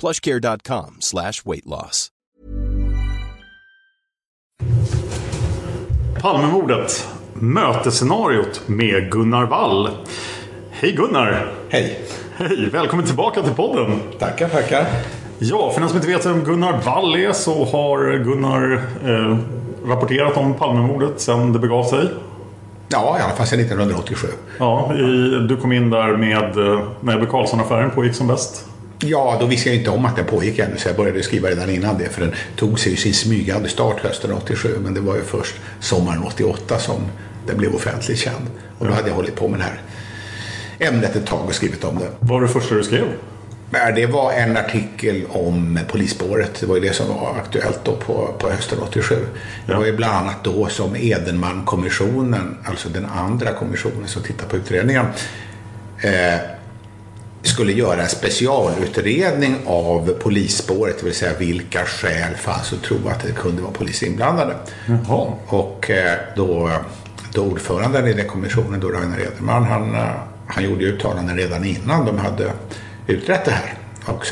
PlushCare.com/weight loss. Palmemordet. Mötesscenariot med Gunnar Wall. Hej Gunnar. Hej. Hej, välkommen tillbaka till podden. Tackar, tackar. Ja, för den som inte vet vem Gunnar Wall är, så har Gunnar rapporterat om Palmemordet sedan det begav sig. Ja, i alla fall sedan 1987. Ja, du kom in där med när Karlsson-affären pågick som bäst. Ja, då visste jag inte om att den pågick ännu, så jag började skriva redan innan det, för den tog sig sin smygande start hösten 87, men det var ju först sommaren 88 som den blev offentligt känd. Och då hade jag hållit på med det här ämnet ett tag och skrivit om det. Vad var det första du skrev? Det var en artikel om polisspåret. Det var ju det som var aktuellt då på hösten 87. Det var ju bland annat då som Edenman-kommissionen, alltså den andra kommissionen som tittar på utredningen, skulle göra en specialutredning av polisspåret, det vill säga vilka skäl fanns att tro att det kunde vara polis inblandade. Jaha. Och då ordföranden i den kommissionen, då Ragnar Edenman, han gjorde uttalanden redan innan de hade utrett det här och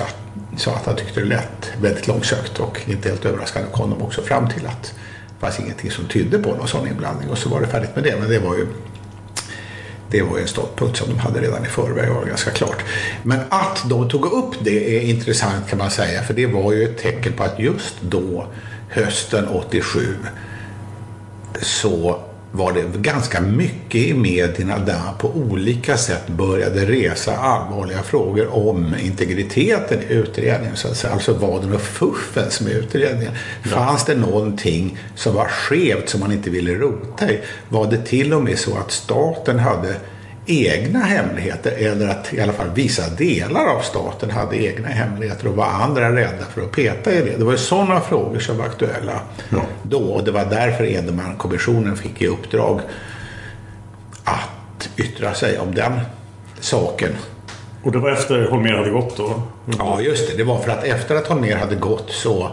sa att han tyckte det lät väldigt långsökt, och inte helt överraskande kom de också fram till att det fanns ingenting som tydde på någon sån inblandning, och så var det färdigt med det. Men det var ju en ståndpunkt som de hade redan i förväg, var ganska klart. Men att de tog upp det är intressant, kan man säga, för det var ju ett tecken på att just då, hösten 87, så var det ganska mycket i medierna där på olika sätt började resa allvarliga frågor om integriteten i utredningen, så att säga. Alltså vad det var fuffen som är utredningen. Ja. Fanns det någonting som var skevt som man inte ville rota i? Var det till och med så att staten hade egna hemligheter, eller att i alla fall vissa delar av staten hade egna hemligheter och var andra rädda för att peta i det? Det var ju sådana frågor som var aktuella då, och det var därför Edenman-kommissionen fick i uppdrag att yttra sig om den saken. Och det var efter Holmer hade gått då? Mm. Ja, just det. Det var för att efter att Holmer hade gått, så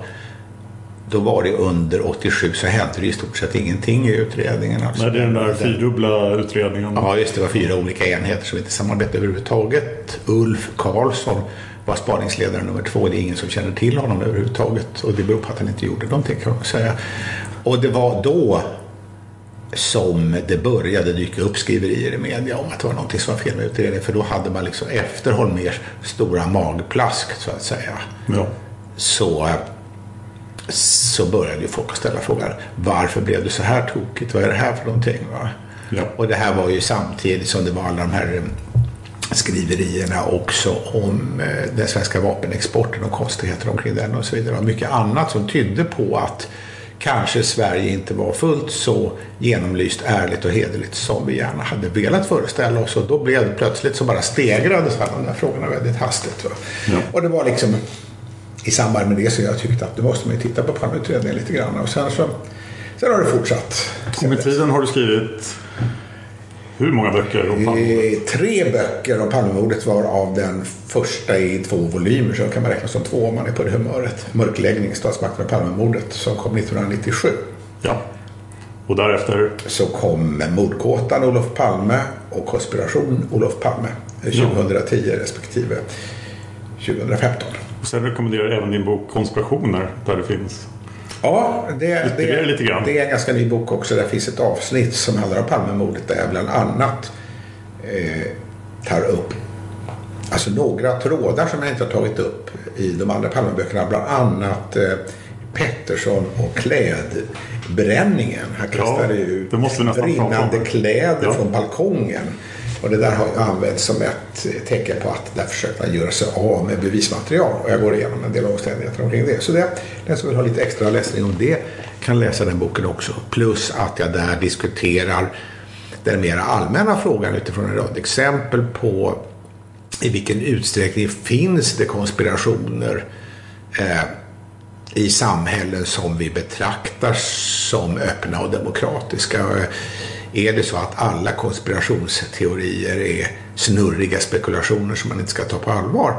då var det under 87, så hände det i stort sett ingenting i utredningen. Alltså. Nej, det är den där fyrdubbla utredningen. Ja, just det, var 4 olika enheter som inte samarbetade överhuvudtaget. Ulf Karlsson var spaningsledare nummer 2. Det är ingen som känner till honom överhuvudtaget, och det beror på att han inte gjorde någonting, kan man säga. Och det var då som det började dyka upp skriverier i media om att det var någonting som var fel med utredningen, för då hade man liksom efter Holmers stora magplask, så att säga. Ja. Så började ju folk ställa frågan, varför blev det så här tokigt? Vad är det här för någonting? Va? Ja. Och det här var ju samtidigt som det var alla de här skriverierna också om den svenska vapenexporten och konstigheter omkring den och så vidare. Och mycket annat som tydde på att kanske Sverige inte var fullt så genomlyst, ärligt och hederligt som vi gärna hade velat föreställa oss. Och då blev det plötsligt, så bara stegrades alla de här frågorna väldigt hastigt. Ja. Och det var liksom i samband med det, så jag tyckte att du måste man titta på Palmeutredningen lite grann. Och sen har det fortsatt. Och med tiden har du skrivit? Hur många böcker om Palmemordet? 3 böcker om Palmemordet, var av den första i 2 volymer, så kan man räkna som 2 om man är på det humöret. Mörkläggning, Statsmakten och Palmemordet, som kom 1997. Ja. Och därefter? Så kom Mordkåtan Olof Palme och Konspiration Olof Palme 2010 respektive 2015. Och sen rekommenderar jag även din bok Konspirationer, där det finns. Ja, det är en ganska ny bok också. Där finns ett avsnitt som handlar om Palmemordet, där jag bland annat tar upp alltså några trådar som jag inte har tagit upp i de andra Palmeböckerna. Bland annat Pettersson och klädbränningen. Han kastade ju brinnande kläder från balkongen. Och det där har jag använt som ett tecken på att där försökte han göra sig av med bevismaterial. Och jag går igenom en del omständigheter omkring det. Så den som vill ha lite extra läsning om det kan läsa den boken också. Plus att jag där diskuterar den mer allmänna frågan utifrån en rad exempel på i vilken utsträckning finns det konspirationer i samhällen som vi betraktar som öppna och demokratiska. Är det så att alla konspirationsteorier är snurriga spekulationer som man inte ska ta på allvar?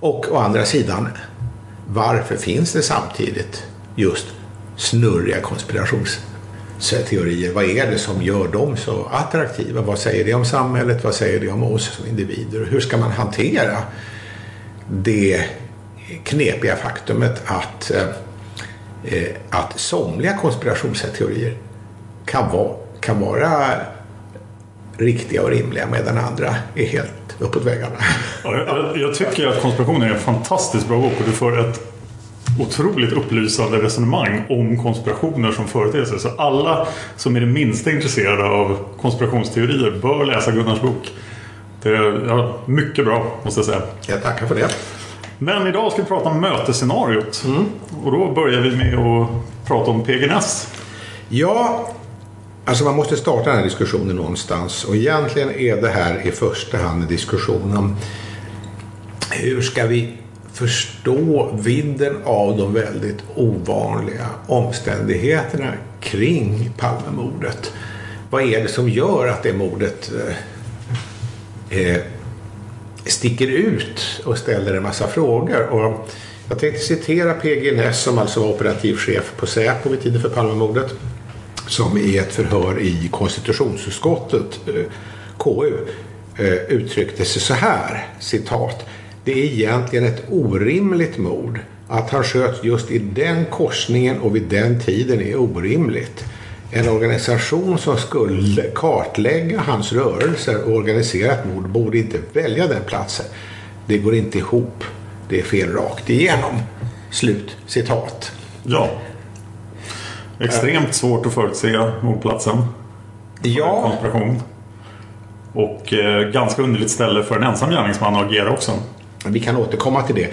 Och å andra sidan, varför finns det samtidigt just snurriga konspirationsteorier? Vad är det som gör dem så attraktiva? Vad säger det om samhället? Vad säger det om oss som individer? Hur ska man hantera det knepiga faktumet att somliga konspirationsteorier kan vara riktiga och rimliga, medan andra är helt uppåt väggarna. Jag tycker att konspirationen är en fantastiskt bra bok, och du för ett otroligt upplysande resonemang om konspirationer som företeelse. Så alla som är det minsta intresserade av konspirationsteorier bör läsa Gunnars bok. Det är mycket bra, måste jag säga. Jag tackar för det. Men idag ska vi prata om mötesscenariot. Och då börjar vi med att prata om PGNS. Ja, alltså man måste starta den här diskussionen någonstans, och egentligen är det här i första hand en diskussion om hur ska vi förstå vidden av de väldigt ovanliga omständigheterna kring Palmemordet. Vad är det som gör att det mordet sticker ut och ställer en massa frågor? Och jag tänkte citera PG Ness, som alltså var operativchef på Säpo vid tiden för Palmemordet, som i ett förhör i konstitutionsutskottet, KU, uttryckte sig så här, citat: "Det är egentligen ett orimligt mord. Att han sköts just i den korsningen och vid den tiden är orimligt. En organisation som skulle kartlägga hans rörelser och organisera ett mord borde inte välja den platsen. Det går inte ihop. Det är fel rakt igenom." Slut citat. Ja. Extremt svårt att förutse mordplatsen. Ja. Konspiration. Och ganska underligt ställe för en ensam gärningsman att agera också. Vi kan återkomma till det.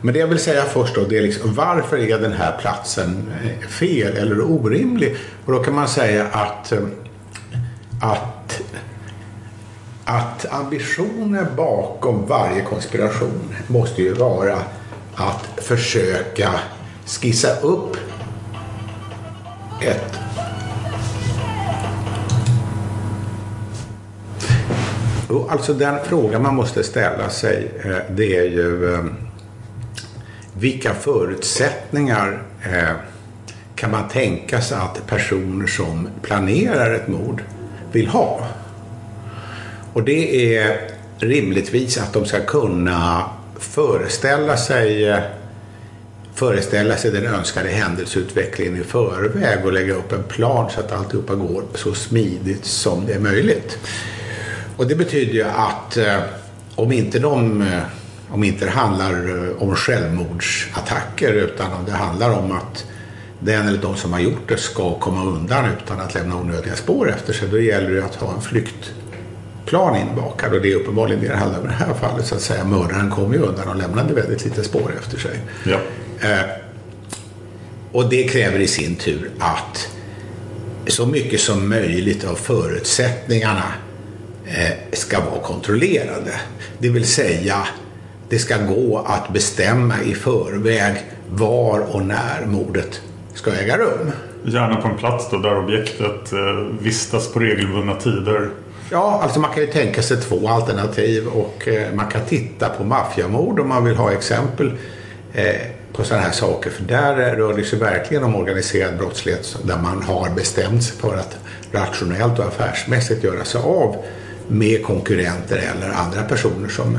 Men det jag vill säga först då, det är liksom, varför är den här platsen fel eller orimlig? Och då kan man säga att ambitionen bakom varje konspiration måste ju vara att försöka skissa upp Och alltså den fråga man måste ställa sig, det är ju vilka förutsättningar kan man tänka sig att personer som planerar ett mord vill ha? Och det är rimligtvis att de ska kunna föreställa sig den önskade händelseutvecklingen i förväg och lägga upp en plan så att alltihopa går så smidigt som det är möjligt. Och det betyder ju att om inte det handlar om självmordsattacker, utan om det handlar om att den eller de som har gjort det ska komma undan utan att lämna onödiga spår efter sig, då gäller det att ha en flyktplan inbakad, och det är uppenbarligen det handlar om i det här fallet, så att säga. Mördaren kom ju undan och lämnade väldigt lite spår efter sig. Ja. Och det kräver i sin tur att så mycket som möjligt av förutsättningarna ska vara kontrollerade. Det vill säga, det ska gå att bestämma i förväg var och när mordet ska äga rum. Gärna på en plats då, där objektet vistas på regelbundna tider. Ja, alltså man kan ju tänka sig två alternativ, och man kan titta på maffiamord om man vill ha exempel på sådana här saker. För där rör det sig verkligen om organiserad brottslighet där man har bestämt sig för att rationellt och affärsmässigt göra sig av med konkurrenter eller andra personer som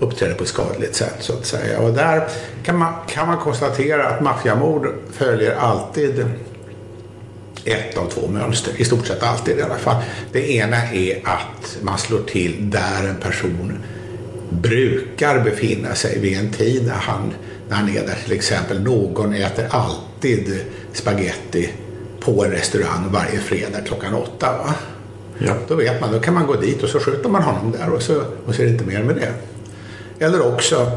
uppträder på ett skadligt sätt, så att säga. Och där kan man konstatera att maffiamord följer alltid ett av två mönster, i stort sett alltid i alla fall. Det ena är att man slår till där en person brukar befinna sig vid en tid när han är där. Till exempel, någon äter alltid spaghetti på en restaurang varje fredag klockan 8, va? Ja. Då vet man, då kan man gå dit och så skjuter man honom där, och så är det inte mer med det. Eller också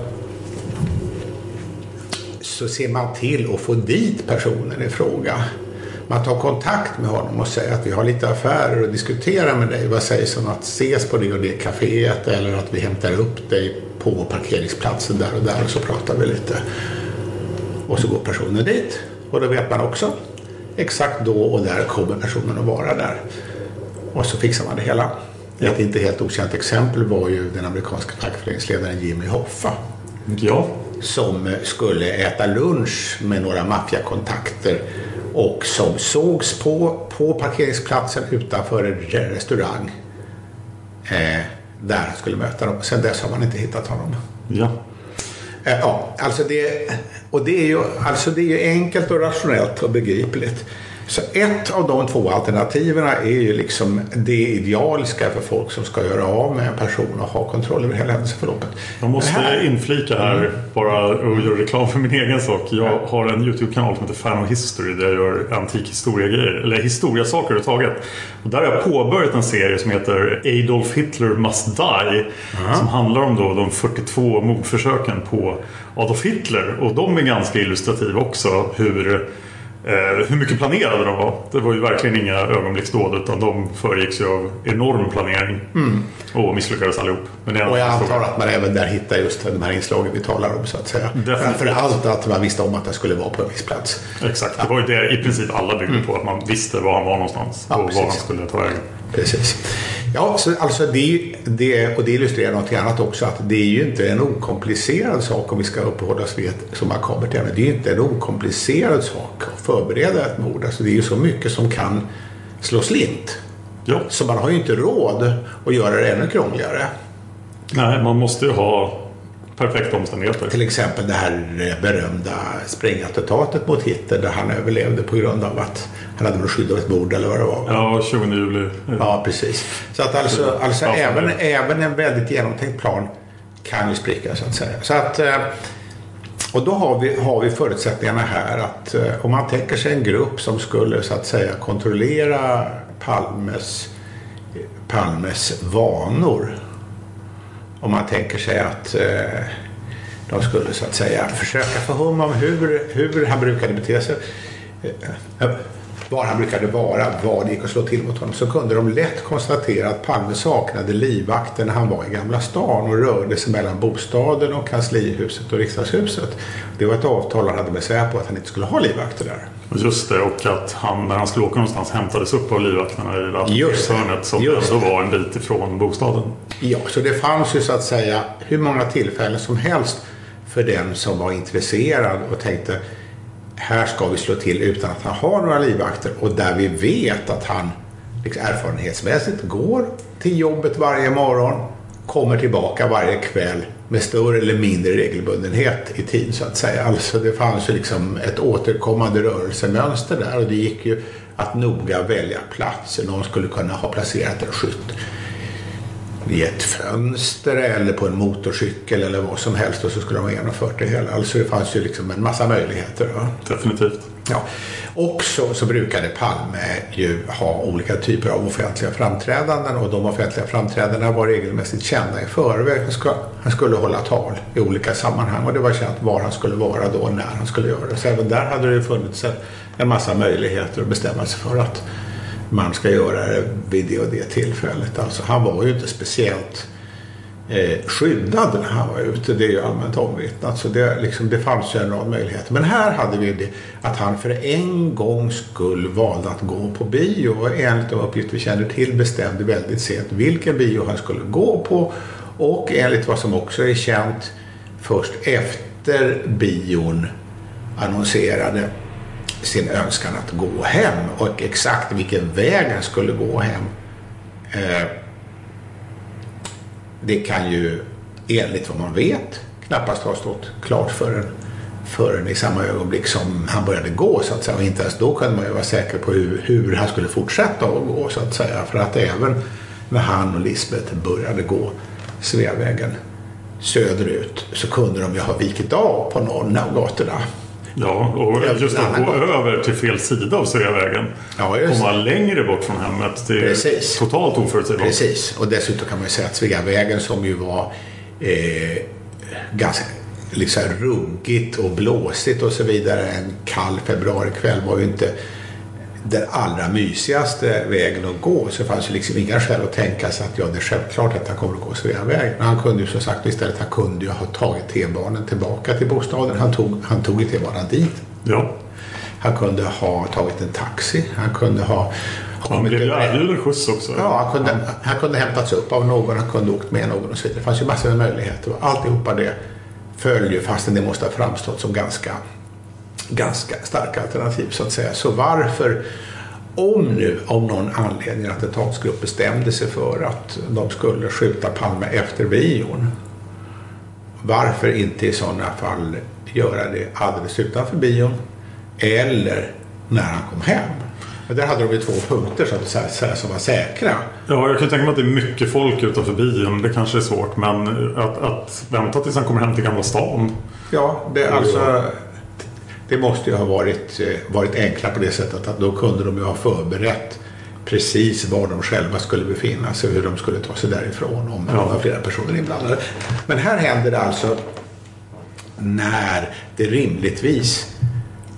så ser man till att få dit personen i fråga. Man tar kontakt med honom och säger att vi har lite affärer att diskutera med dig. Vad sägs om att ses på det och det kaféet, eller att vi hämtar upp dig på parkeringsplatsen där och så pratar vi lite. Och så går personen dit, och då vet man också exakt då och där kommer personen att vara där. Och så fixar man det hela. Ett inte helt okänt exempel var ju den amerikanska fackföreningsledaren Jimmy Hoffa. Ja. Som skulle äta lunch med några maffiakontakter och som sågs på parkeringsplatsen utanför en restaurang där han skulle möta dem. Sen dess har man inte hittat honom. Ja. Det är ju enkelt och rationellt och begripligt. Så ett av de två alternativen är ju liksom det idealiska för folk som ska göra av med en person och ha kontroll över hela händelseförloppet. Jag måste inflika här bara och göra reklam för min egen sak. Jag har en YouTube-kanal som heter Fan of History där jag gör antikhistoriegrejer, eller historiasaker överhuvudtaget. Och där har jag påbörjat en serie som heter Adolf Hitler Must Die, som handlar om då de 42 mordförsöken på Adolf Hitler. Och de är ganska illustrativa också, hur mycket planerade de var. Det var ju verkligen inga ögonblicksdåd, utan de föregicks ju av enorm planering och misslyckades allihop. Men det, och jag antar att man även där hittar just de här inslagen vi talar om, så att säga. Framförallt att man visste om att det skulle vara på en viss plats. Exakt, det var ju det i princip alla byggde på, att man visste var han var någonstans, och precis, var han skulle ta vägen. Precis. Ja, så, alltså det, och det illustrerar något annat också, att det är ju inte en okomplicerad sak, om vi ska uppehålla oss vid ett, som man kommer till. Det är ju inte en okomplicerad sak att förbereda ett mord. Alltså det är ju så mycket som kan slå slint. Ja. Så man har ju inte råd att göra det ännu krångligare. Nej, man måste ju ha perfekta omständigheter. Till exempel det här berömda sprängattentatet mot Hitler, där han överlevde på grund av att han hade något skydd av ett bord eller vad det var. Ja, 20 juli. Ja, precis. Så att alltså ja, även en väldigt genomtänkt plan kan ju spricka, så att säga. Så att, och då har vi förutsättningarna här, att om man tänker sig en grupp som skulle, så att säga, kontrollera Palmes vanor. Om man tänker sig att de skulle, så att säga, försöka få hum om hur han brukade bete sig, var han brukade vara, vad det gick att slå till mot honom, så kunde de lätt konstatera att Palme saknade livvakten när han var i Gamla stan och rörde sig mellan bostaden och kanslihuset och riksdagshuset. Det var ett avtal han hade med Säpo att han inte skulle ha livvakter där. Just det, och att han, när han skulle åka någonstans, hämtades upp av livvakterna i Vattenhörnet som ändå var en bit ifrån bostaden. Ja, så det fanns ju, så att säga, hur många tillfällen som helst för den som var intresserad och tänkte, här ska vi slå till utan att han har några livvakter, och där vi vet att han erfarenhetsmässigt går till jobbet varje morgon, kommer tillbaka varje kväll med större eller mindre regelbundenhet i tid, så att säga. Alltså det fanns ju liksom ett återkommande rörelsemönster där, och det gick ju att noga välja platser. Någon skulle kunna ha placerat en skytt i ett fönster eller på en motorcykel eller vad som helst, och så skulle de ha genomfört det hela. Alltså det fanns ju liksom en massa möjligheter. Va? Definitivt. Ja. Och så brukade Palme ju ha olika typer av offentliga framträdanden, och de offentliga framträdandena var regelmässigt kända i förväg. Han skulle hålla tal i olika sammanhang, och det var känt var han skulle vara då och när han skulle göra det. Så även där hade det ju funnits en massa möjligheter att bestämma sig för att man ska göra det vid det och det tillfället. Alltså han var ju inte speciellt skyddad när han var ute. Det är ju allmänt omvittnat, så det, liksom, det fanns ju en rad möjligheter. Men här hade vi det att han för en gång skulle valde att gå på bio, och enligt de uppgifter vi känner till bestämde väldigt sent vilken bio han skulle gå på, och enligt vad som också är känt, först efter bion annonserade sin önskan att gå hem, och exakt vilken väg han skulle gå hem. Det kan ju enligt vad man vet knappast ha stått klart förrän i samma ögonblick som han började gå, så att säga. Och inte ens då kunde man ju vara säker på hur han skulle fortsätta att gå, så att säga. För att även när han och Lisbeth började gå Sveavägen söderut, så kunde de ju ha vikit av på någon av gatorna. Ja, och just att gå över till fel sida av Sveavägen. Ja, just. Komma längre bort från hemmet, det är precis totalt oförutsägbart. Precis, och dessutom kan man ju säga att Sveavägen, som ju var ganska liksom ruggigt och blåsigt och så vidare en kall februarikväll, var ju inte den allra mysigaste vägen att gå. Så fanns ju liksom inga skäl att tänka sig att ja, det är självklart att han kommer att gå Sveavägen. Men han kunde ju som sagt istället, han kunde ju ha tagit T-banan tillbaka till bostaden. Han tog T-banan dit. Ja. Han kunde ha tagit en taxi. Han kunde ha kommit över. Han blev ju skjuts också. Ja, han kunde hämtats upp av någon. Han kunde åkt med någon och så vidare. Det fanns ju massor av möjligheter. Alltihopa det följer, fastän det måste ha framstått som ganska starka alternativ, så att säga. Så varför, om nu av någon anledning att attentatsgruppen bestämde sig för att de skulle skjuta Palme efter bion, varför inte i sådana fall göra det alldeles utanför bion eller när han kom hem? Men där hade de ju två punkter som var säkra. Ja, jag kan tänka mig att det är mycket folk utanför bion. Det kanske är svårt, men att vänta tills han kommer hem till Gamla stan. Ja, det är alltså... Det måste ju ha varit enkla på det sättet att då kunde de ju ha förberett precis var de själva skulle befinna sig och hur de skulle ta sig därifrån om det var flera personer inblandade. Men här händer det alltså när det rimligtvis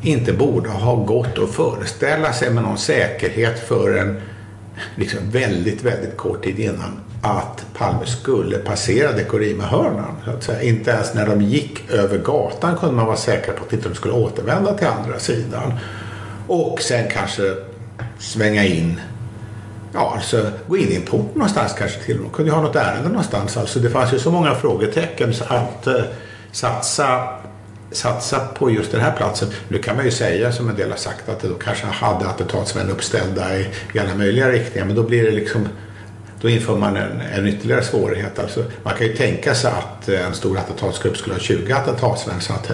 inte borde ha gått att föreställa sig med någon säkerhet för en liksom väldigt, väldigt kort tid innan att Palme skulle passera Dekorimahörnan, så att säga. Inte ens när de gick över gatan kunde man vara säker på att inte de skulle återvända till andra sidan och sen kanske svänga in, ja, alltså gå in i en port någonstans, kanske till och med kunde ha något ärende någonstans. Alltså det fanns ju så många frågetecken, så att satsa på just den här platsen. Nu kan man ju säga, som en del har sagt, att det då kanske hade attentatsmän uppställda i alla möjliga riktningar, men då blir det liksom, då inför man en ytterligare svårighet. Alltså, man kan ju tänka sig att en stor attentatsgrupp skulle ha 20 attentatsmän, så att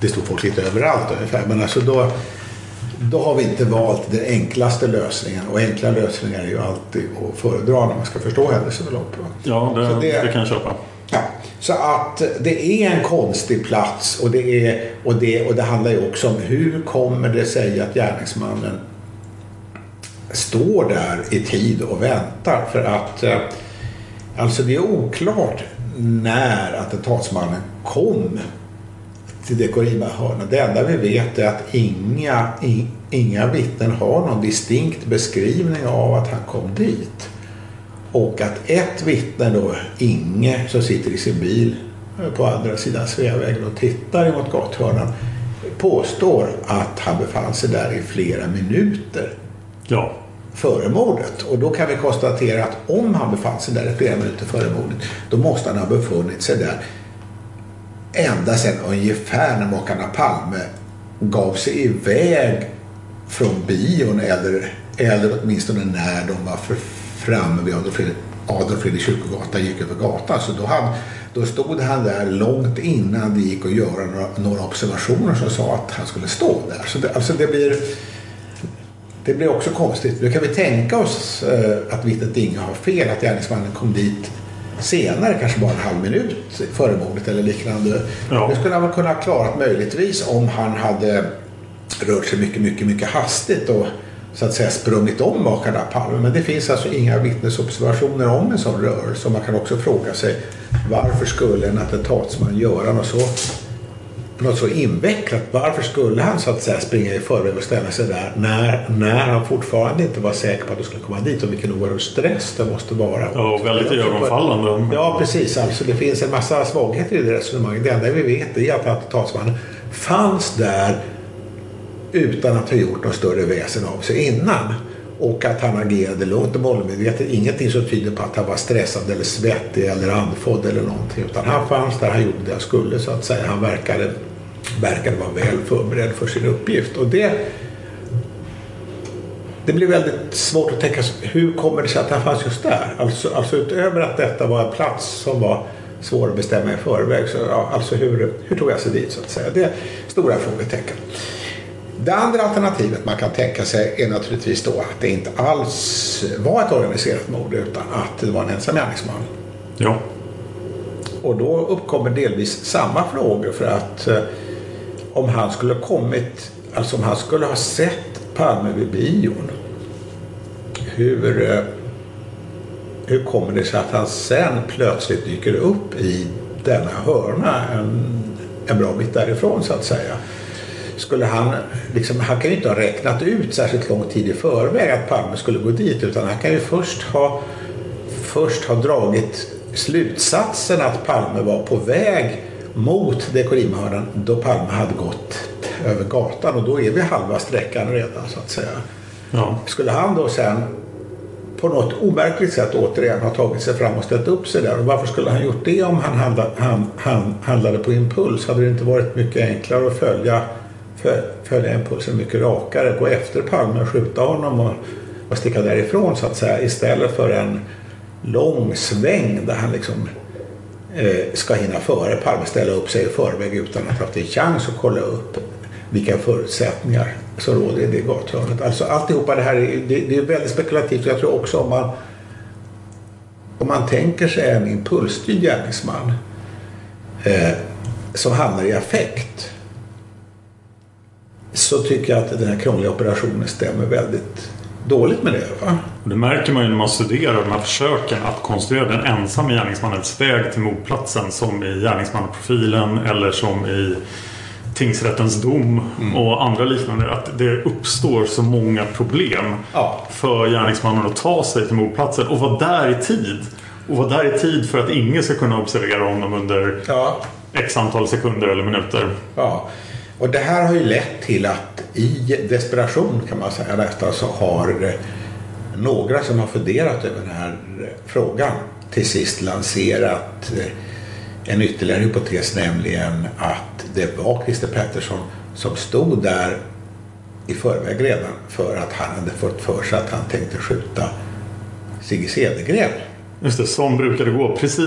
det stod folk lite överallt ungefär. Men alltså då har vi inte valt den enklaste lösningen, och enkla lösningar är ju alltid att föredra när man ska förstå händelseförlopp. Ja, det kan jag köpa. Ja, så att det är en konstig plats, och det handlar ju också om hur kommer det sig att gärningsmannen står där i tid och väntar, för att alltså det är oklart när attentatsmannen kom till Dekorimahörnan. Det enda vi vet är att inga vittnen har någon distinkt beskrivning av att han kom dit, och att ett vittne då, Inge, som sitter i sin bil på andra sidan Sveavägen och tittar mot gathörnan, påstår att han befann sig där i flera minuter. Ja. Före mordet. Och då kan vi konstatera att om han befann sig där i flera minuter före mordet, då måste han ha befunnit sig där ända sedan ungefär när makarna Palme gav sig iväg från bion, eller åtminstone när de var framme vid Adolf Fredriks kyrkogatan, gick över gatan. Så då stod han där långt innan det gick att göra några observationer som sa att han skulle stå där. Så det blir också konstigt. Nu kan vi tänka oss att vittnet Inge har fel, att gärningsmannen kom dit senare, kanske bara en halv minut före mordet eller liknande. Ja. Det skulle han väl kunna ha klarat möjligtvis om han hade rört sig mycket, mycket, mycket hastigt och så att säga sprungit om makarna Palme. Men det finns alltså inga vittnesobservationer om en sån rörelse. Man kan också fråga sig, varför skulle en attentatsman göra något så något så invecklat. Varför skulle han så att säga springa i förväg och ställa sig där när han fortfarande inte var säker på att du skulle komma dit, och vilken oerhört stress det måste vara. Ja, väldigt ögonfallande. Ja, precis. Alltså, det finns en massa svagheter i det resonemanget. Det enda vi vet är att attentatsmannen fanns där utan att ha gjort något större väsen av sig innan. Och att han agerade lugnt och målmedvetet. Ingenting som tyder på att han var stressad eller svettig eller andfådd eller någonting. Utan han fanns där, han gjorde det han skulle, så att säga. Han verkade vara väl förberedd för sin uppgift. Och det blir väldigt svårt att tänka sig, hur kommer det sig att han fanns just där? Alltså utöver att detta var en plats som var svår att bestämma i förväg. Så, ja, alltså hur tog jag sig dit, så att säga? Det är stora frågetecken. Det andra alternativet man kan tänka sig är naturligtvis då att det inte alls var ett organiserat mord, utan att det var en ensam gärningsman. Ja. Och då uppkommer delvis samma frågor, för att om han skulle kommit, alltså om han skulle ha sett Palme vid bion, hur kommer det sig att han sen plötsligt dyker upp i denna hörna en bra bit därifrån, så att säga? Skulle han, liksom, han kan ju inte ha räknat ut särskilt lång tid i förväg att Palme skulle gå dit, utan han kan ju först ha dragit slutsatsen att Palme var på väg mot Dekorimahörnan då Palme hade gått över gatan, och då är vi halva sträckan redan, så att säga. Ja. Skulle han då sen på något omärkligt sätt återigen ha tagit sig fram och ställt upp sig där? Och varför skulle han gjort det om han handlade på impuls? Hade det inte varit mycket enklare att följa impulsen mycket rakare, gå efter Palme och skjuta honom och sticka därifrån, så att säga, istället för en lång sväng där han liksom ska hinna före Palme, ställa upp sig i förväg utan att ha haft en chans att kolla upp vilka förutsättningar som råder i det gathörnet. Alltså alltihopa det här det är väldigt spekulativt. Jag tror också om man tänker sig en impulsstyrd gärningsman som hamnar i affekt, så tycker jag att den här krångliga operationen stämmer väldigt dåligt med det, va? Och det märker man ju när man studerar de här försöken att konstruera den ensamma gärningsmannens väg till mordplatsen, som i gärningsmannaprofilen eller som i tingsrättens dom och andra liknande, att det uppstår så många problem för gärningsmannen att ta sig till mordplatsen och vara där i tid. Och vara där i tid för att ingen ska kunna observera honom under x antal sekunder eller minuter. Ja. Och det här har ju lett till att i desperation, kan man säga nästan, så har några som har funderat över den här frågan till sist lanserat en ytterligare hypotes, nämligen att det var Christer Pettersson som stod där i förväg redan, för att han hade fått för sig att han tänkte skjuta Sigge Cedergren. Just det, som brukade gå precis.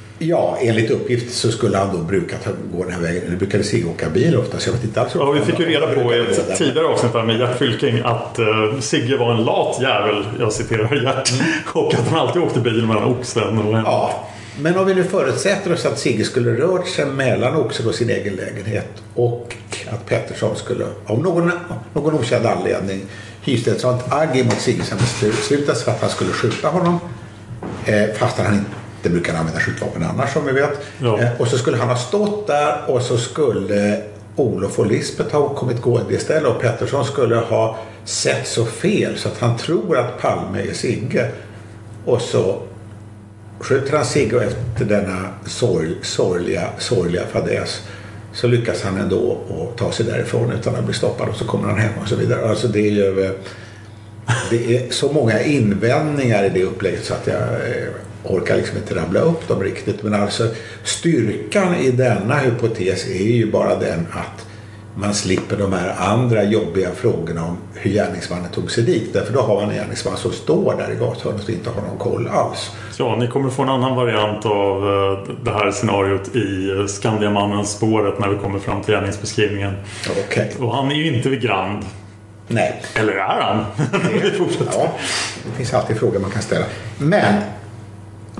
Ja, enligt uppgift så skulle han då brukat gå den här vägen. Eller brukade Sigge åka bil ofta, så jag vet inte alls. Ja, vi fick ju reda på i ett tidigare avsnitt med Gert Fylking att Sigge var en lat jävel, jag citerar Gert, och att han alltid åkte bil mellan Oxen. Och ja, men om vi nu förutsätter oss att Sigge skulle rört sig mellan Oxen och sin egen lägenhet och att Pettersson skulle, av någon okänd anledning, hyste ett sånt agg mot Sigge som beslutas för att han skulle skjuta honom, fast han inte det brukar använda skjutvapen annars som vi vet. Ja. Och så skulle han ha stått där och så skulle Olof och Lisbeth ha kommit gående istället och Pettersson skulle ha sett så fel så att han tror att Palme är Sigge. Och så skjuter han Sigge och efter denna sorgliga fadäs så lyckas han ändå att ta sig därifrån utan att bli stoppad och så kommer han hem och så vidare. Alltså det är ju det är så många invändningar i det upplägget så att jag orkar liksom inte ramla upp dem riktigt, men alltså styrkan i denna hypotes är ju bara den att man slipper de här andra jobbiga frågorna om hur gärningsmannen tog sig dit, därför då har man en gärningsman som står där i gathörnet och inte har någon koll alls. Ja, ni kommer få en annan variant av det här scenariot i Skandiamannens spåret när vi kommer fram till gärningsbeskrivningen. Okay. Och han är ju inte vid Grand. Nej. Eller är han? Ja, det finns alltid frågor man kan ställa. Men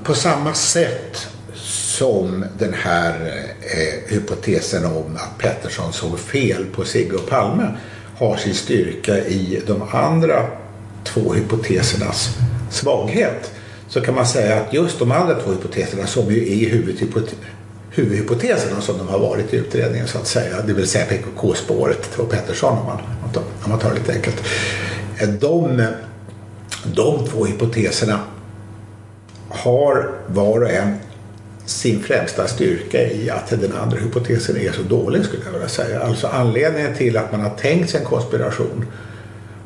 på samma sätt som den här hypotesen om att Pettersson såg fel på Sigge och Palme har sin styrka i de andra två hypotesernas svaghet, så kan man säga att just de andra två hypoteserna som ju är huvudhypoteserna som de har varit i utredningen så att säga, det vill säga PKK-spåret och Pettersson om man tar det lite enkelt, de två hypoteserna har var och en sin främsta styrka i att den andra hypotesen är så dålig, skulle jag vilja säga. Alltså anledningen till att man har tänkt sig en konspiration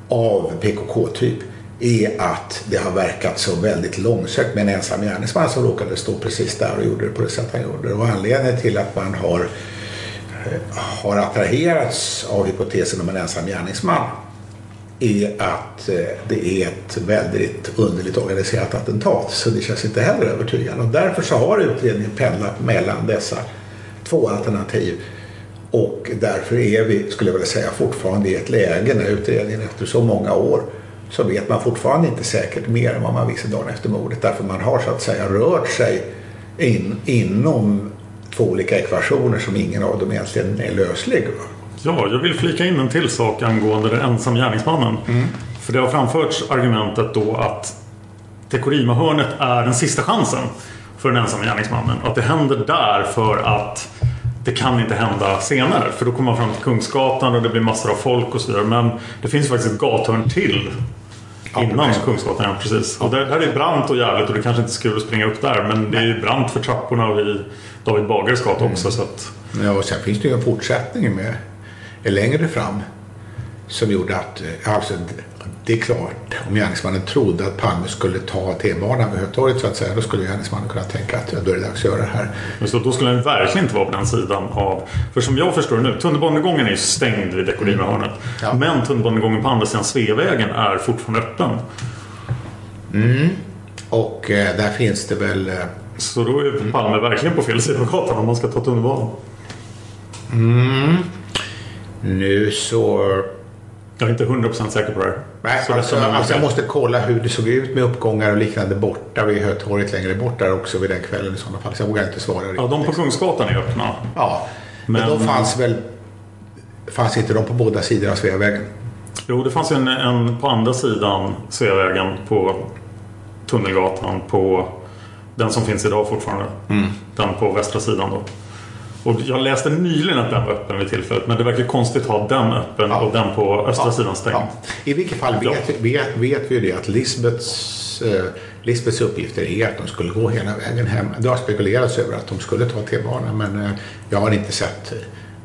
av PKK-typ är att det har verkat så väldigt långsökt med en ensam gärningsman som råkade stå precis där och gjorde det på det sätt han gjorde. Och anledningen till att man har attraherats av hypotesen om en ensam gärningsman är att det är ett väldigt underligt organiserat attentat, så det känns inte heller övertygande, och därför så har utredningen pendlat mellan dessa två alternativ, och därför är vi, skulle jag vilja säga, fortfarande i ett läge när utredningen efter så många år så vet man fortfarande inte säkert mer än vad man visste dagen efter mordet, därför man har så att säga rört sig inom två olika ekvationer som ingen av dem egentligen är löslig. Ja, jag vill flika in en till sak angående den ensam gärningsmannen. För det har framförts argumentet då att Dekorimahörnet är den sista chansen för den ensam gärningsmannen. Att det händer där för att det kan inte hända senare. För då kommer man fram till Kungsgatan och det blir massor av folk och så vidare. Men det finns faktiskt ett gathörn till innan Kungsgatan, ja, precis. Och där är det brant och jävligt och det kanske inte skulle springa upp där. Men det är ju brant för trapporna vid David Bagares gata också. Så att... Ja, och sen finns det ju en fortsättning med längre fram som gjorde att, alltså det är klart, om gärningsmannen trodde att Palme skulle ta T-banan vid Hötorget så att säga, då skulle gärningsmannen kunna tänka att då är det dags att göra det här. Men så då skulle han verkligen inte vara på den sidan av, för som jag förstår nu, tunnelbanegången är ju stängd vid Dekorimahörnet, ja, men tunnelbanegången på andra sidan Sveavägen är fortfarande öppen. Och där finns det väl... Så då är Palme verkligen på fel sida av gatan om man ska ta tunnelbanan. Nu så... Jag är inte 100% säker på det. Nej, så alltså jag måste kolla hur det såg ut med uppgångar och liknande borta. Vi hört håret längre bort där också vid den kvällen i sådana fall. Så jag vågar inte svara riktigt. Ja, de på Kungsgatan är öppna. Ja, men de fanns väl... Fanns inte de på båda sidor av Sveavägen? Jo, det fanns en på andra sidan Sveavägen på Tunnelgatan. På den som finns idag fortfarande. Den på västra sidan då. Och jag läste nyligen att den var öppen vid tillfället, men det verkar konstigt att ha den öppen och den på östra sidan stängd. Ja. I vilket fall vet vi ju det att Lisbeths uppgifter är att de skulle gå hela vägen hem. Det har spekulerats över att de skulle ta T-banan, men jag har inte sett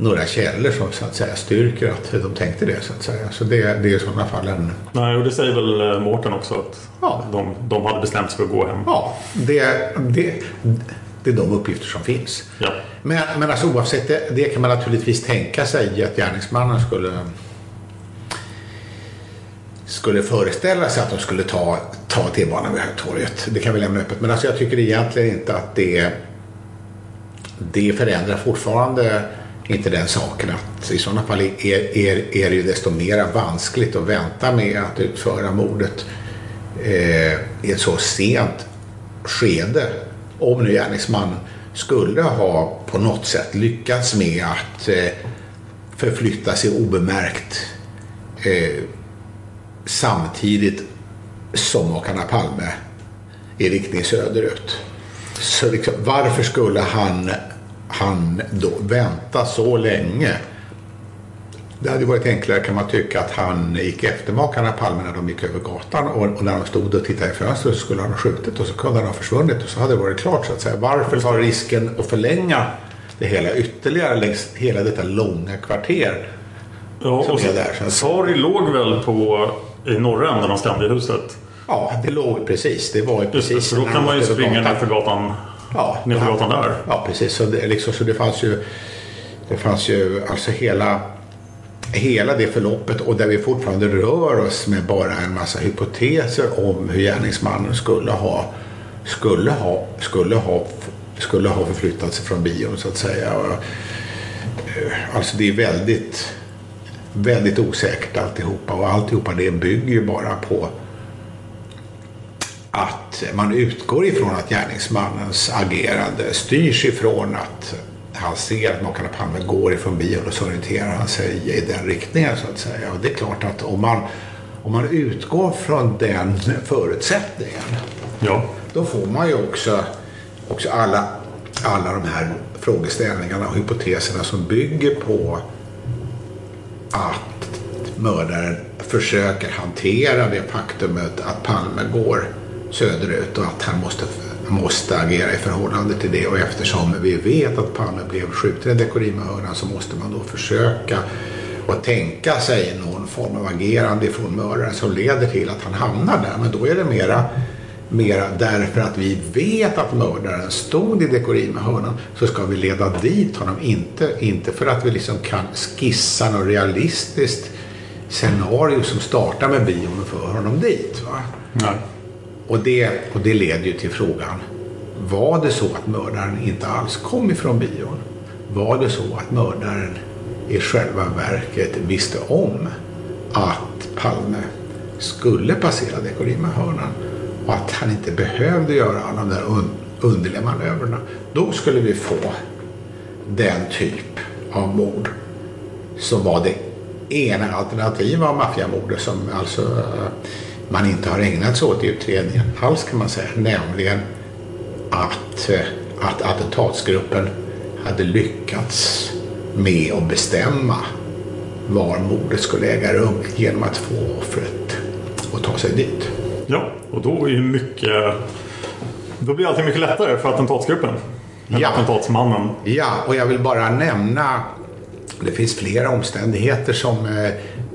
några källor som så att säga styrker att de tänkte det så att säga. Så det är sådana fall ännu. Nej, och det säger väl Mårten också att ja. de hade bestämt sig för att gå hem. Ja, det är de uppgifter som finns. Ja. Men alltså oavsett det kan man naturligtvis tänka sig att gärningsmannen skulle föreställa sig att de skulle ta T-banan vid Hötorget. Det kan vi lämna öppet. Men alltså jag tycker egentligen inte att det förändrar fortfarande inte den saken att i sådana fall är det ju desto mer vanskligt att vänta med att utföra mordet i ett så sent skede. Om nu gärningsmannen skulle ha på något sätt lyckats med att förflytta sig obemärkt samtidigt som åkarna Palme i riktning söderut. Så liksom, varför skulle han då vänta så länge? Det hade varit enklare kan man tycka att han gick efter makarna Palme när de gick över gatan och när de stod och tittade i fönstret så skulle han ha skjutit och så kunde han ha försvunnit och så hade det varit klart så att säga. Varför ta risken att förlänga det hela ytterligare längs hela detta långa kvarter? Ja, och Sari låg väl på i norra änden av Skandiahuset. Ja, det låg precis. Det var ju precis. Då kan man ju springa ner för gatan. Ja, ner för gatan där. Ja, precis. Så det, liksom, så det fanns ju alltså hela det förloppet och där vi fortfarande rör oss med bara en massa hypoteser om hur gärningsmannen skulle ha förflyttat sig från bion så att säga. Alltså det är väldigt väldigt osäkert alltihopa och alltihopa det bygger ju bara på att man utgår ifrån att gärningsmannens agerande styrs ifrån att han ser att makarna Palme går ifrån bion och så orienterar han sig i den riktningen så att säga. Och det är klart att om man utgår från den förutsättningen ja. Då får man ju också alla de här frågeställningarna och hypoteserna som bygger på att mördaren försöker hantera det faktumet att Palme går söderut och att han måste agera i förhållande till det och eftersom vi vet att Palme blev skjuten i Dekorimahörnan så måste man då försöka och tänka sig någon form av agerande från mördaren som leder till att han hamnar där men då är det mera därför att vi vet att mördaren stod i Dekorimahörnan så ska vi leda dit honom inte för att vi liksom kan skissa något realistiskt scenario som startar med bion och för honom dit va? Nej. Och det leder ju till frågan var det så att mördaren inte alls kom ifrån bion? Var det så att mördaren i själva verket visste om att Palme skulle passera Dekorimahörnan och att han inte behövde göra alla de där underliga manöverna? Då skulle vi få den typ av mord som var det ena alternativa av maffiamordet som alltså man inte har ägnat sig åt i utredningen alls kan man säga, nämligen att attentatsgruppen hade lyckats med att bestämma var mordet skulle äga rum genom att få offret och ta sig dit. Ja, och då är ju då blir allting mycket lättare för attentatsgruppen än attentatsmannen. Ja, och jag vill bara nämna det finns flera omständigheter som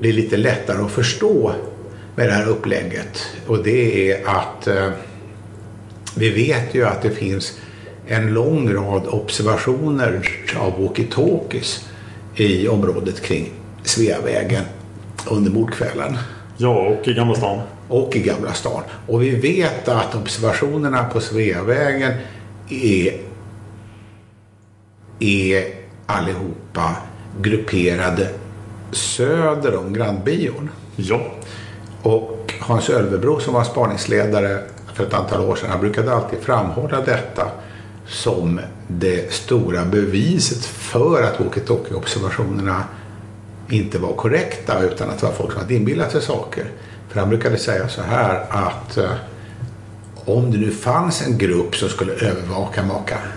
blir lite lättare att förstå med det här upplägget och det är att vi vet ju att det finns en lång rad observationer av walkie-talkies i området kring Sveavägen under mordkvällen. Ja, och i Gamla stan. Och i Gamla stan. Och vi vet att observationerna på Sveavägen är allihopa grupperade söder om Grand Bion. Ja. Och Hans Ölvebro som var spaningsledare för ett antal år sedan brukade alltid framhålla detta som det stora beviset för att walkie-talkie-observationerna inte var korrekta utan att det var folk som hade inbillat sig saker. För han brukade säga så här att om det nu fanns en grupp som skulle övervaka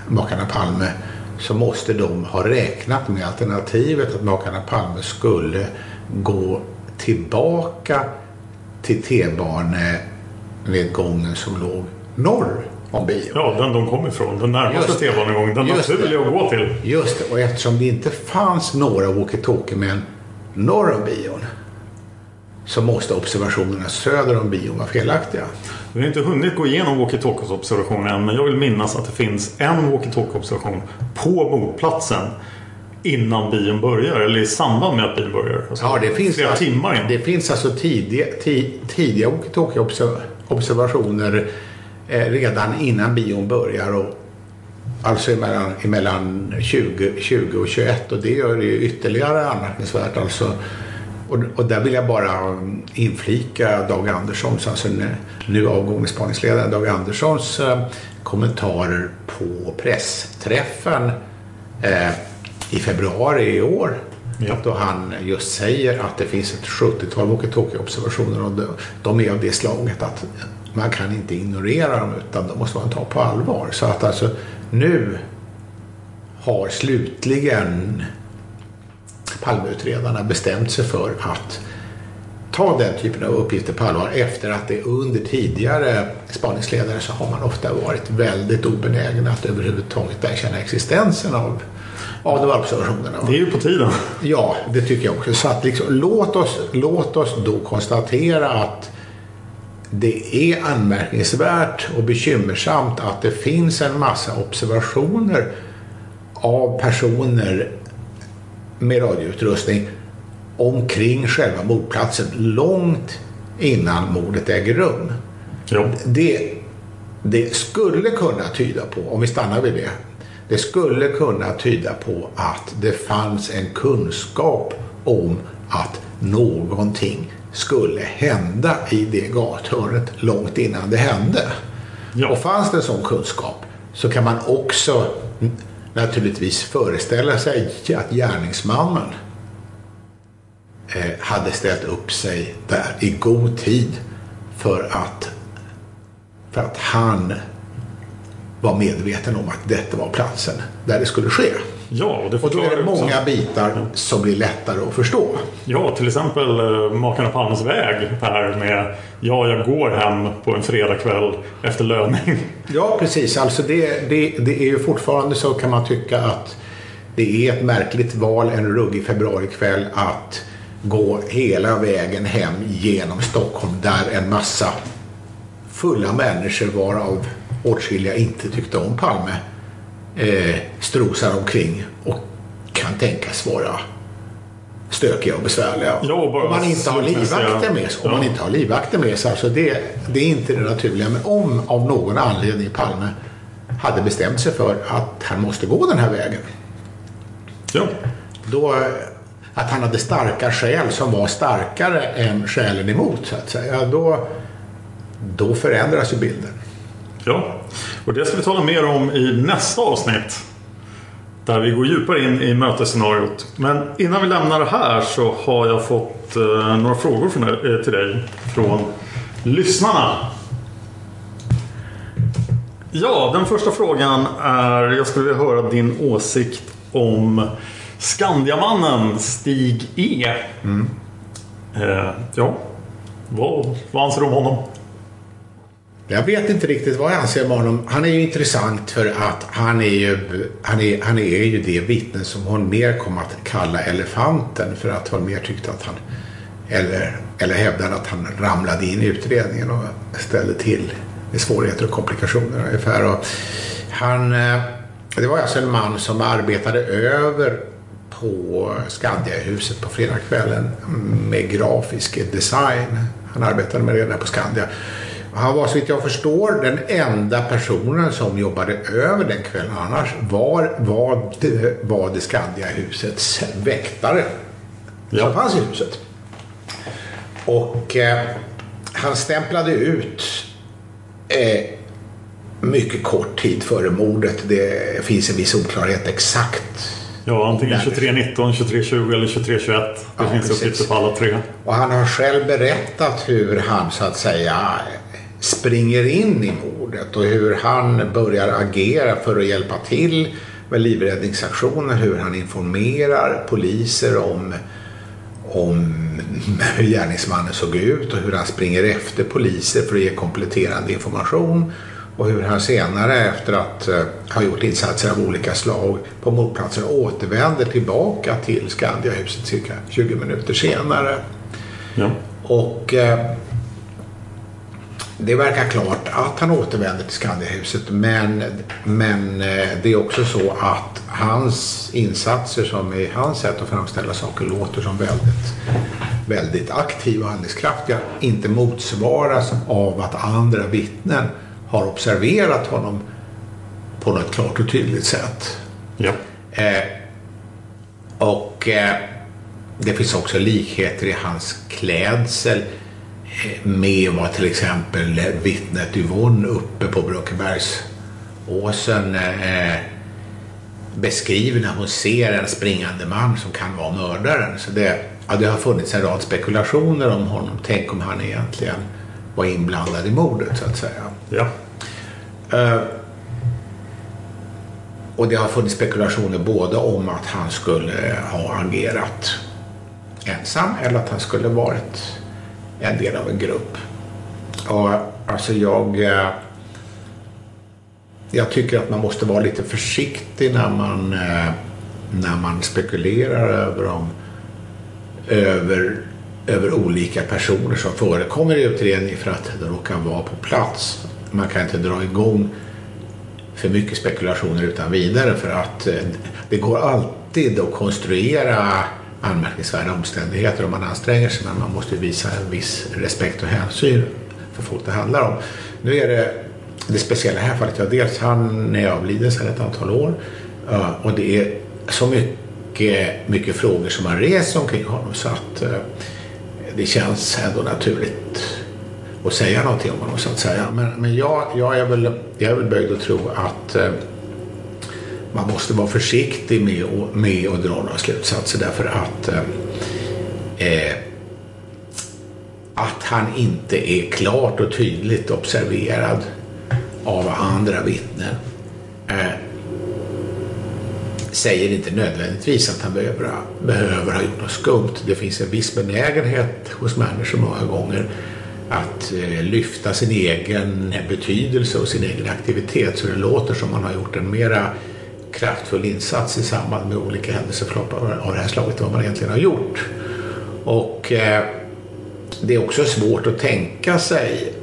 makarna Palme så måste de ha räknat med alternativet att makarna Palme skulle gå tillbaka till T-banenedgången som låg norr om bio. Ja, den de kom ifrån, den närmaste tv-gången, den naturliga att gå till. Just det, och eftersom det inte fanns några walkie-talkie-män norr om bion, så måste observationerna söder om bion vara felaktiga. Vi har inte hunnit gå igenom walkie-talkie-observationen än, men jag vill minnas att det finns en walkie-talkie-observation på mordplatsen innan bion börjar, eller i samband med att bion börjar. Alltså, ja, det finns flera timmar in. Det finns alltså tidiga walkie-talkie-observationer redan innan bion börjar, och alltså mellan 20 och 21, och det gör det ju ytterligare anmärkningsvärt alltså. Och där vill jag bara inflika Dag Anderssons, alltså nu avgående spaningsledaren Dag Anderssons kommentarer på pressträffen i februari i år. Ja. Då han just säger att det finns ett 70-tal walkie-talkie-observationer, och de är av det slaget att man kan inte ignorera dem, utan de måste man ta på allvar. Så att alltså nu har slutligen Palmeutredarna bestämt sig för att ta den typen av uppgifter på allvar, efter att det under tidigare spaningsledare så har man ofta varit väldigt obenägen att överhuvudtaget erkänna existensen av de observationerna. Det är ju på tiden. Ja, det tycker jag också. Så att liksom, låt oss då konstatera att det är anmärkningsvärt och bekymmersamt att det finns en massa observationer av personer med radioutrustning omkring själva mordplatsen långt innan mordet äger rum. Ja. Det skulle kunna tyda på, om vi stannar vid det, det skulle kunna tyda på att det fanns en kunskap om att någonting skulle hända i det gathörnet långt innan det hände. Ja. Och fanns det sån kunskap, så kan man också naturligtvis föreställa sig att gärningsmannen hade ställt upp sig där i god tid för att han var medveten om att detta var platsen där det skulle ske. Ja, och då är det många bitar som blir lättare att förstå. Ja, till exempel Makarna Palmes väg här med jag går hem på en fredagkväll efter löning. Ja, precis. Alltså det är ju fortfarande så, kan man tycka, att det är ett märkligt val en ruggig februarikväll att gå hela vägen hem genom Stockholm, där en massa fulla människor, varav åtskilliga inte tyckte om Palme, strosar omkring och kan tänkas vara stökiga och besvärliga. Ja, om man inte har livvakter med sig. Alltså det är inte det naturliga. Men om av någon anledning Palme hade bestämt sig för att han måste gå den här vägen, ja, då att han hade starka skäl som var starkare än skälen emot, så att säga, då förändras ju bilden. Ja, och det ska vi tala mer om i nästa avsnitt, där vi går djupare in i mötesscenariot. Men innan vi lämnar det här så har jag fått några frågor till dig från lyssnarna. Ja, den första frågan är, jag skulle vilja höra din åsikt om Skandiamannen Stig E. Ja, vad anser du om honom? Jag vet inte riktigt vad jag anser om honom. Han är ju intressant för att han är ju det vittnen som hon mer kom att kalla elefanten, för att hon mer tyckte att han eller hävdade att han ramlade in i utredningen och ställde till med svårigheter och komplikationer ungefär. Och det var alltså en man som arbetade över på Skandiahuset på fredagskvällen med grafisk design. Han arbetade med det där på Skandia. Han var, såvitt jag förstår, den enda personen som jobbade över den kvällen. Annars var det Skandiahusets väktare som fanns i huset. Och han stämplade ut mycket kort tid före mordet. Det finns en viss oklarhet exakt. Ja, antingen 2319, 2320 eller 2321. Det finns uppgifter på alla tre. Och han har själv berättat hur han, så att säga, springer in i mordet och hur han börjar agera för att hjälpa till med livräddningsaktioner, hur han informerar poliser om hur gärningsmannen såg ut och hur han springer efter poliser för att ge kompletterande information och hur han senare efter att ha gjort insatser av olika slag på mordplatsen återvänder tillbaka till Skandiahuset cirka 20 minuter senare. Ja. Och det verkar klart att han återvänder till Skandiahuset, men det är också så att hans insatser, som i hans sätt att framställa saker låter som väldigt, väldigt aktiva och handlingskraftiga, inte motsvaras av att andra vittnen har observerat honom på något klart och tydligt sätt. Ja. Det finns också likheter i hans klädsel med vad till exempel vittnet Yvonne uppe på Brunkebergsåsen beskriver när hon ser en springande man som kan vara mördaren. Så det har funnits en rad spekulationer om honom. Tänk om han egentligen var inblandad i mordet, så att säga. Ja. Och det har funnits spekulationer både om att han skulle ha agerat ensam eller att han skulle varit en del av en grupp. Och alltså jag tycker att man måste vara lite försiktig när man spekulerar över olika personer som förekommer i utredning för att de råkar vara på plats. Man kan inte dra igång för mycket spekulationer utan vidare, för att det går alltid att konstruera anmärkningsvärda omständigheter om man anstränger sig, men man måste visa en viss respekt och hänsyn för folk det handlar om. Nu är det speciella här fallet, dels han är avliden sedan ett antal år och det är så mycket frågor som man reser omkring honom, så att det känns ändå naturligt att säga någonting om honom, så att säga. Men jag är väl böjd att tro att man måste vara försiktig med att dra några slutsatser, därför att han inte är klart och tydligt observerad av andra vittnen säger inte nödvändigtvis att han behöver ha gjort något skumt. Det finns en viss benägenhet hos människor många gånger att lyfta sin egen betydelse och sin egen aktivitet, så det låter som man har gjort en mera kraftfull insats i samband med olika händelseförlopp av det här slaget, vad man egentligen har gjort. Och det är också svårt att tänka sig,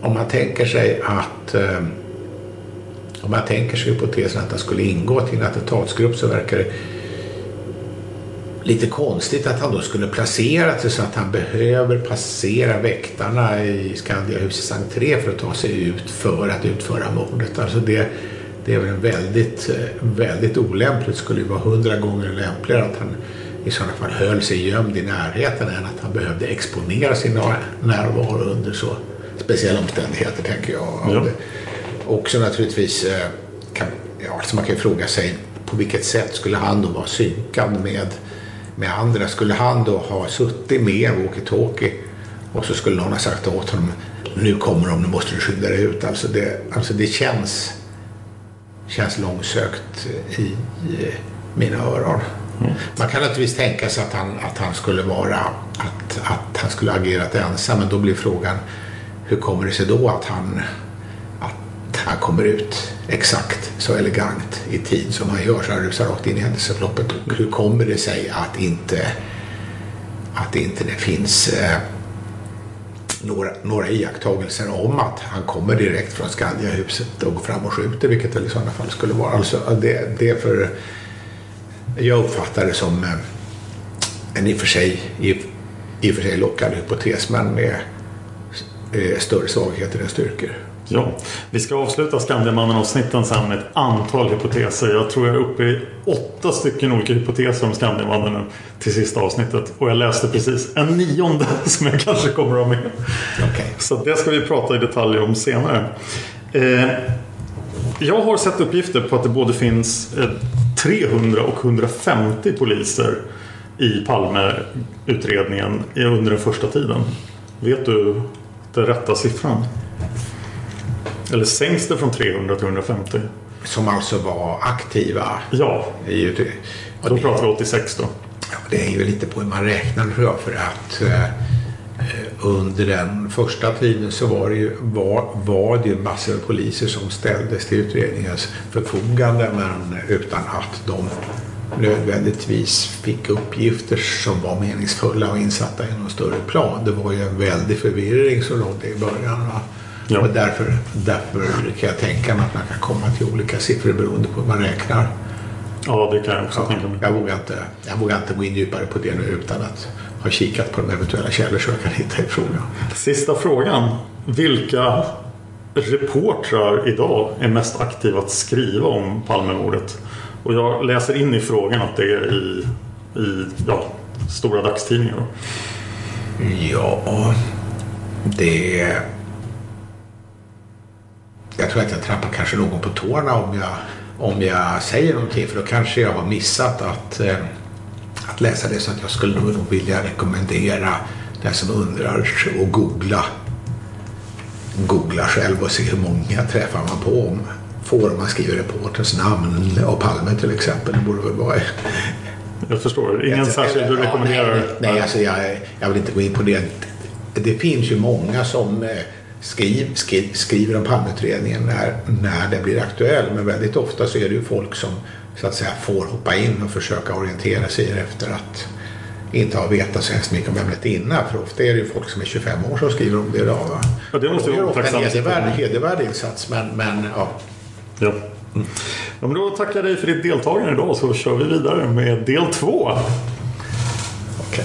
om man tänker sig hypotesen att det skulle ingå till en attentatsgrupp, så verkar det lite konstigt att han då skulle placera sig så att han behöver passera väktarna i Skandiahusets entré för att ta sig ut för att utföra mordet. Alltså det är väl väldigt, väldigt olämpligt. Skulle ju vara 100 gånger lämpligare att han i sådana fall höll sig gömd i närheten än att han behövde exponera sin närvaro under så speciella omständigheter, tänker jag. Ja. Och så naturligtvis alltså man kan ju fråga sig på vilket sätt skulle han då vara synkad med andra. Skulle han då ha suttit med walkie-talkie och så skulle någon ha sagt åt honom, nu kommer de, nu måste du skynda dig ut. Alltså det känns långsökt i mina öron. Mm. Man kan naturligtvis tänka sig att han skulle agerat ensam, men då blir frågan, hur kommer det sig då att han kommer ut exakt så elegant i tid som han gör, så han rusar rakt in i händelseförloppet. Hur kommer det sig att inte det finns några iakttagelser om att han kommer direkt från Skandiahuset och går fram och skjuter, vilket väl i sådana fall skulle vara. Alltså det för jag uppfattar det som en i och för sig lockande hypotes, men med större svagheter än styrkor. Ja, vi ska avsluta Skandiamannen-avsnitten sen med ett antal hypoteser. Jag tror jag är uppe i 8 stycken olika hypoteser om Skandiamannen till sista avsnittet. Och jag läste precis en 9:e som jag kanske kommer att ha med. Okay. Så det ska vi prata i detalj om senare. Jag har sett uppgifter på att det både finns 300 och 150 poliser i Palme-utredningen under den första tiden. Vet du den rätta siffran? Eller sänks det från 300 till 150? Som alltså var aktiva? Ja, då pratar vi 86 då. Ja, det är ju lite på hur man räknar, tror jag, för att under den första tiden så var det massor av poliser som ställdes till utredningens förfogande, men utan att de nödvändigtvis fick uppgifter som var meningsfulla och insatta i någon större plan. Det var ju en väldig förvirring så långt i början, va? Ja. Och därför kan jag tänka mig att man kan komma till olika siffror beroende på hur man räknar. Ja, det kan jag också tänka mig. Jag vågar inte gå in djupare på det nu utan att ha kikat på de eventuella källor så jag kan hitta i frågan. Sista frågan. Vilka reportrar idag är mest aktiva att skriva om Palmemordet? Och jag läser in i frågan att det är i stora dagstidningar. Ja, det är... Jag tror att jag trappar kanske någon på tårna om jag säger någonting, för då kanske jag har missat att läsa det, så att jag skulle nog vilja rekommendera den som undrar och googla själv och se hur många träffar man på om. Får man skriva reporters namn av Palme till exempel, det borde väl vara... Jag förstår, ingen särskild du rekommenderar? Nej, alltså jag vill inte gå in på det. Det finns ju många som... skriver om Palmeutredningen när det blir aktuell, men väldigt ofta så är det ju folk som så att säga får hoppa in och försöka orientera sig efter att inte ha vetat så hemskt mycket om ämnet innan, för ofta är det ju folk som är 25 år som skriver om det idag, va? Ja, det måste ju vara en hedervärd insats, men. Ja, men då tackar jag dig för ditt deltagande idag, så kör vi vidare med del 2. Okej.